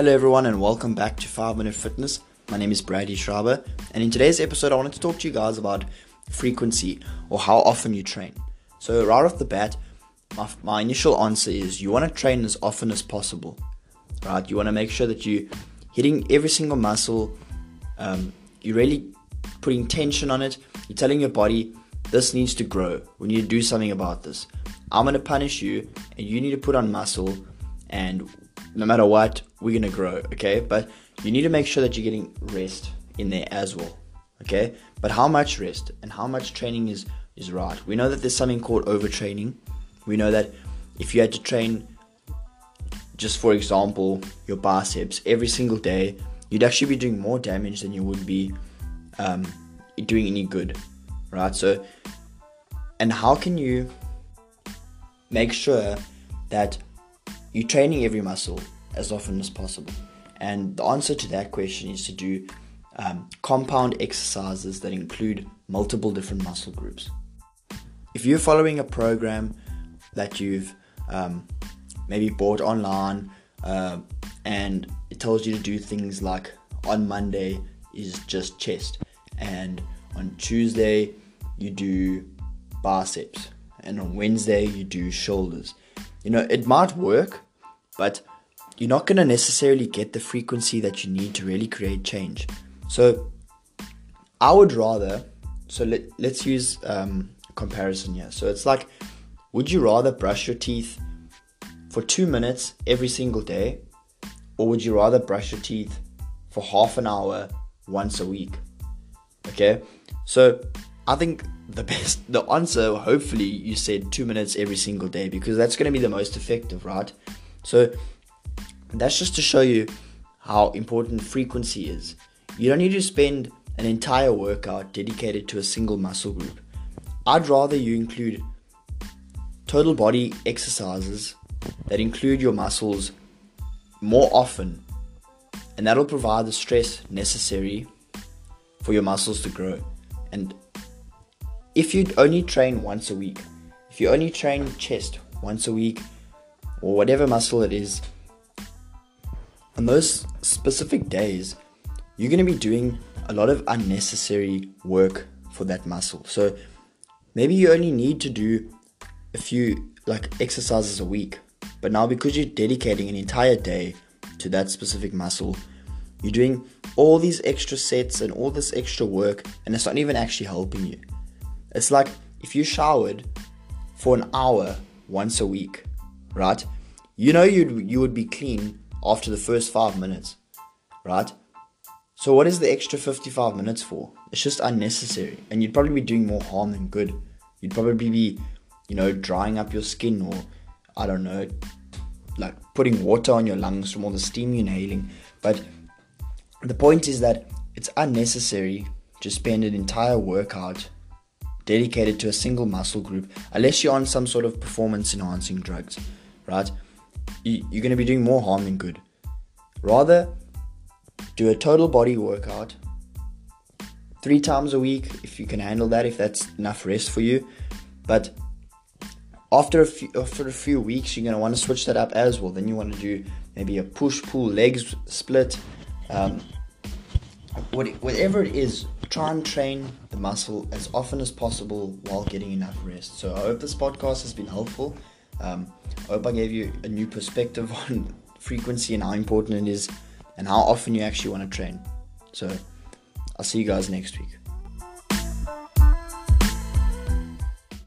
Hello everyone and welcome back to 5 Minute Fitness. My name is Brady Schraber, and in today's episode I wanted to talk to you guys about frequency, or how often you train. So right off the bat, my initial answer is you want to train as often as possible, right? You want to make sure that you're hitting every single muscle, you're really putting tension on it, you're telling your body this needs to grow, we need to do something about this. I'm going to punish you and you need to put on muscle, and no matter what, we're going to grow, okay? But you need to make sure that you're getting rest in there as well, okay? But how much rest and how much training is right? We know that there's something called overtraining. We know that if you had to train, just for example, your biceps every single day, you'd actually be doing more damage than you would be doing any good, right? So, and how can you make sure that you're training every muscle as often as possible? And the answer to that question is to do compound exercises that include multiple different muscle groups. If you're following a program that you've maybe bought online, and it tells you to do things like on Monday is just chest, and on Tuesday you do biceps, and on Wednesday you do shoulders, you know, it might work, but you're not going to necessarily get the frequency that you need to really create change. So I would rather, let's use comparison here. So it's like, would you rather brush your teeth for 2 minutes every single day, or would you rather brush your teeth for half an hour once a week? Okay, so I think the answer, hopefully you said 2 minutes every single day, because that's going to be the most effective, right? So that's just to show you how important frequency is. You don't need to spend an entire workout dedicated to a single muscle group. I'd rather you include total body exercises that include your muscles more often, and that'll provide the stress necessary for your muscles to grow. And if you only train once a week, if you only train chest once a week, or whatever muscle it is, on those specific days, you're going to be doing a lot of unnecessary work for that muscle. So maybe you only need to do a few exercises a week, but now because you're dedicating an entire day to that specific muscle, you're doing all these extra sets and all this extra work, and it's not even actually helping you. It's like if you showered for an hour once a week, right? You know you would be clean after the first 5 minutes, right? So what is the extra 55 minutes for? It's just unnecessary, and you'd probably be doing more harm than good. You'd probably be, you know, drying up your skin, or I don't know, like putting water on your lungs from all the steam you're inhaling. But the point is that it's unnecessary to spend an entire workout dedicated to a single muscle group, unless you're on some sort of performance enhancing drugs, right? You're going to be doing more harm than good. Rather, do a total body workout 3 times a week if you can handle that, if that's enough rest for you. But after a few weeks, you're going to want to switch that up as well. Then you want to do maybe a push-pull legs split, whatever it is. Try and train the muscle as often as possible while getting enough rest. So I hope this podcast has been helpful. I hope I gave you a new perspective on frequency and how important it is, and how often you actually want to train. So I'll see you guys next week.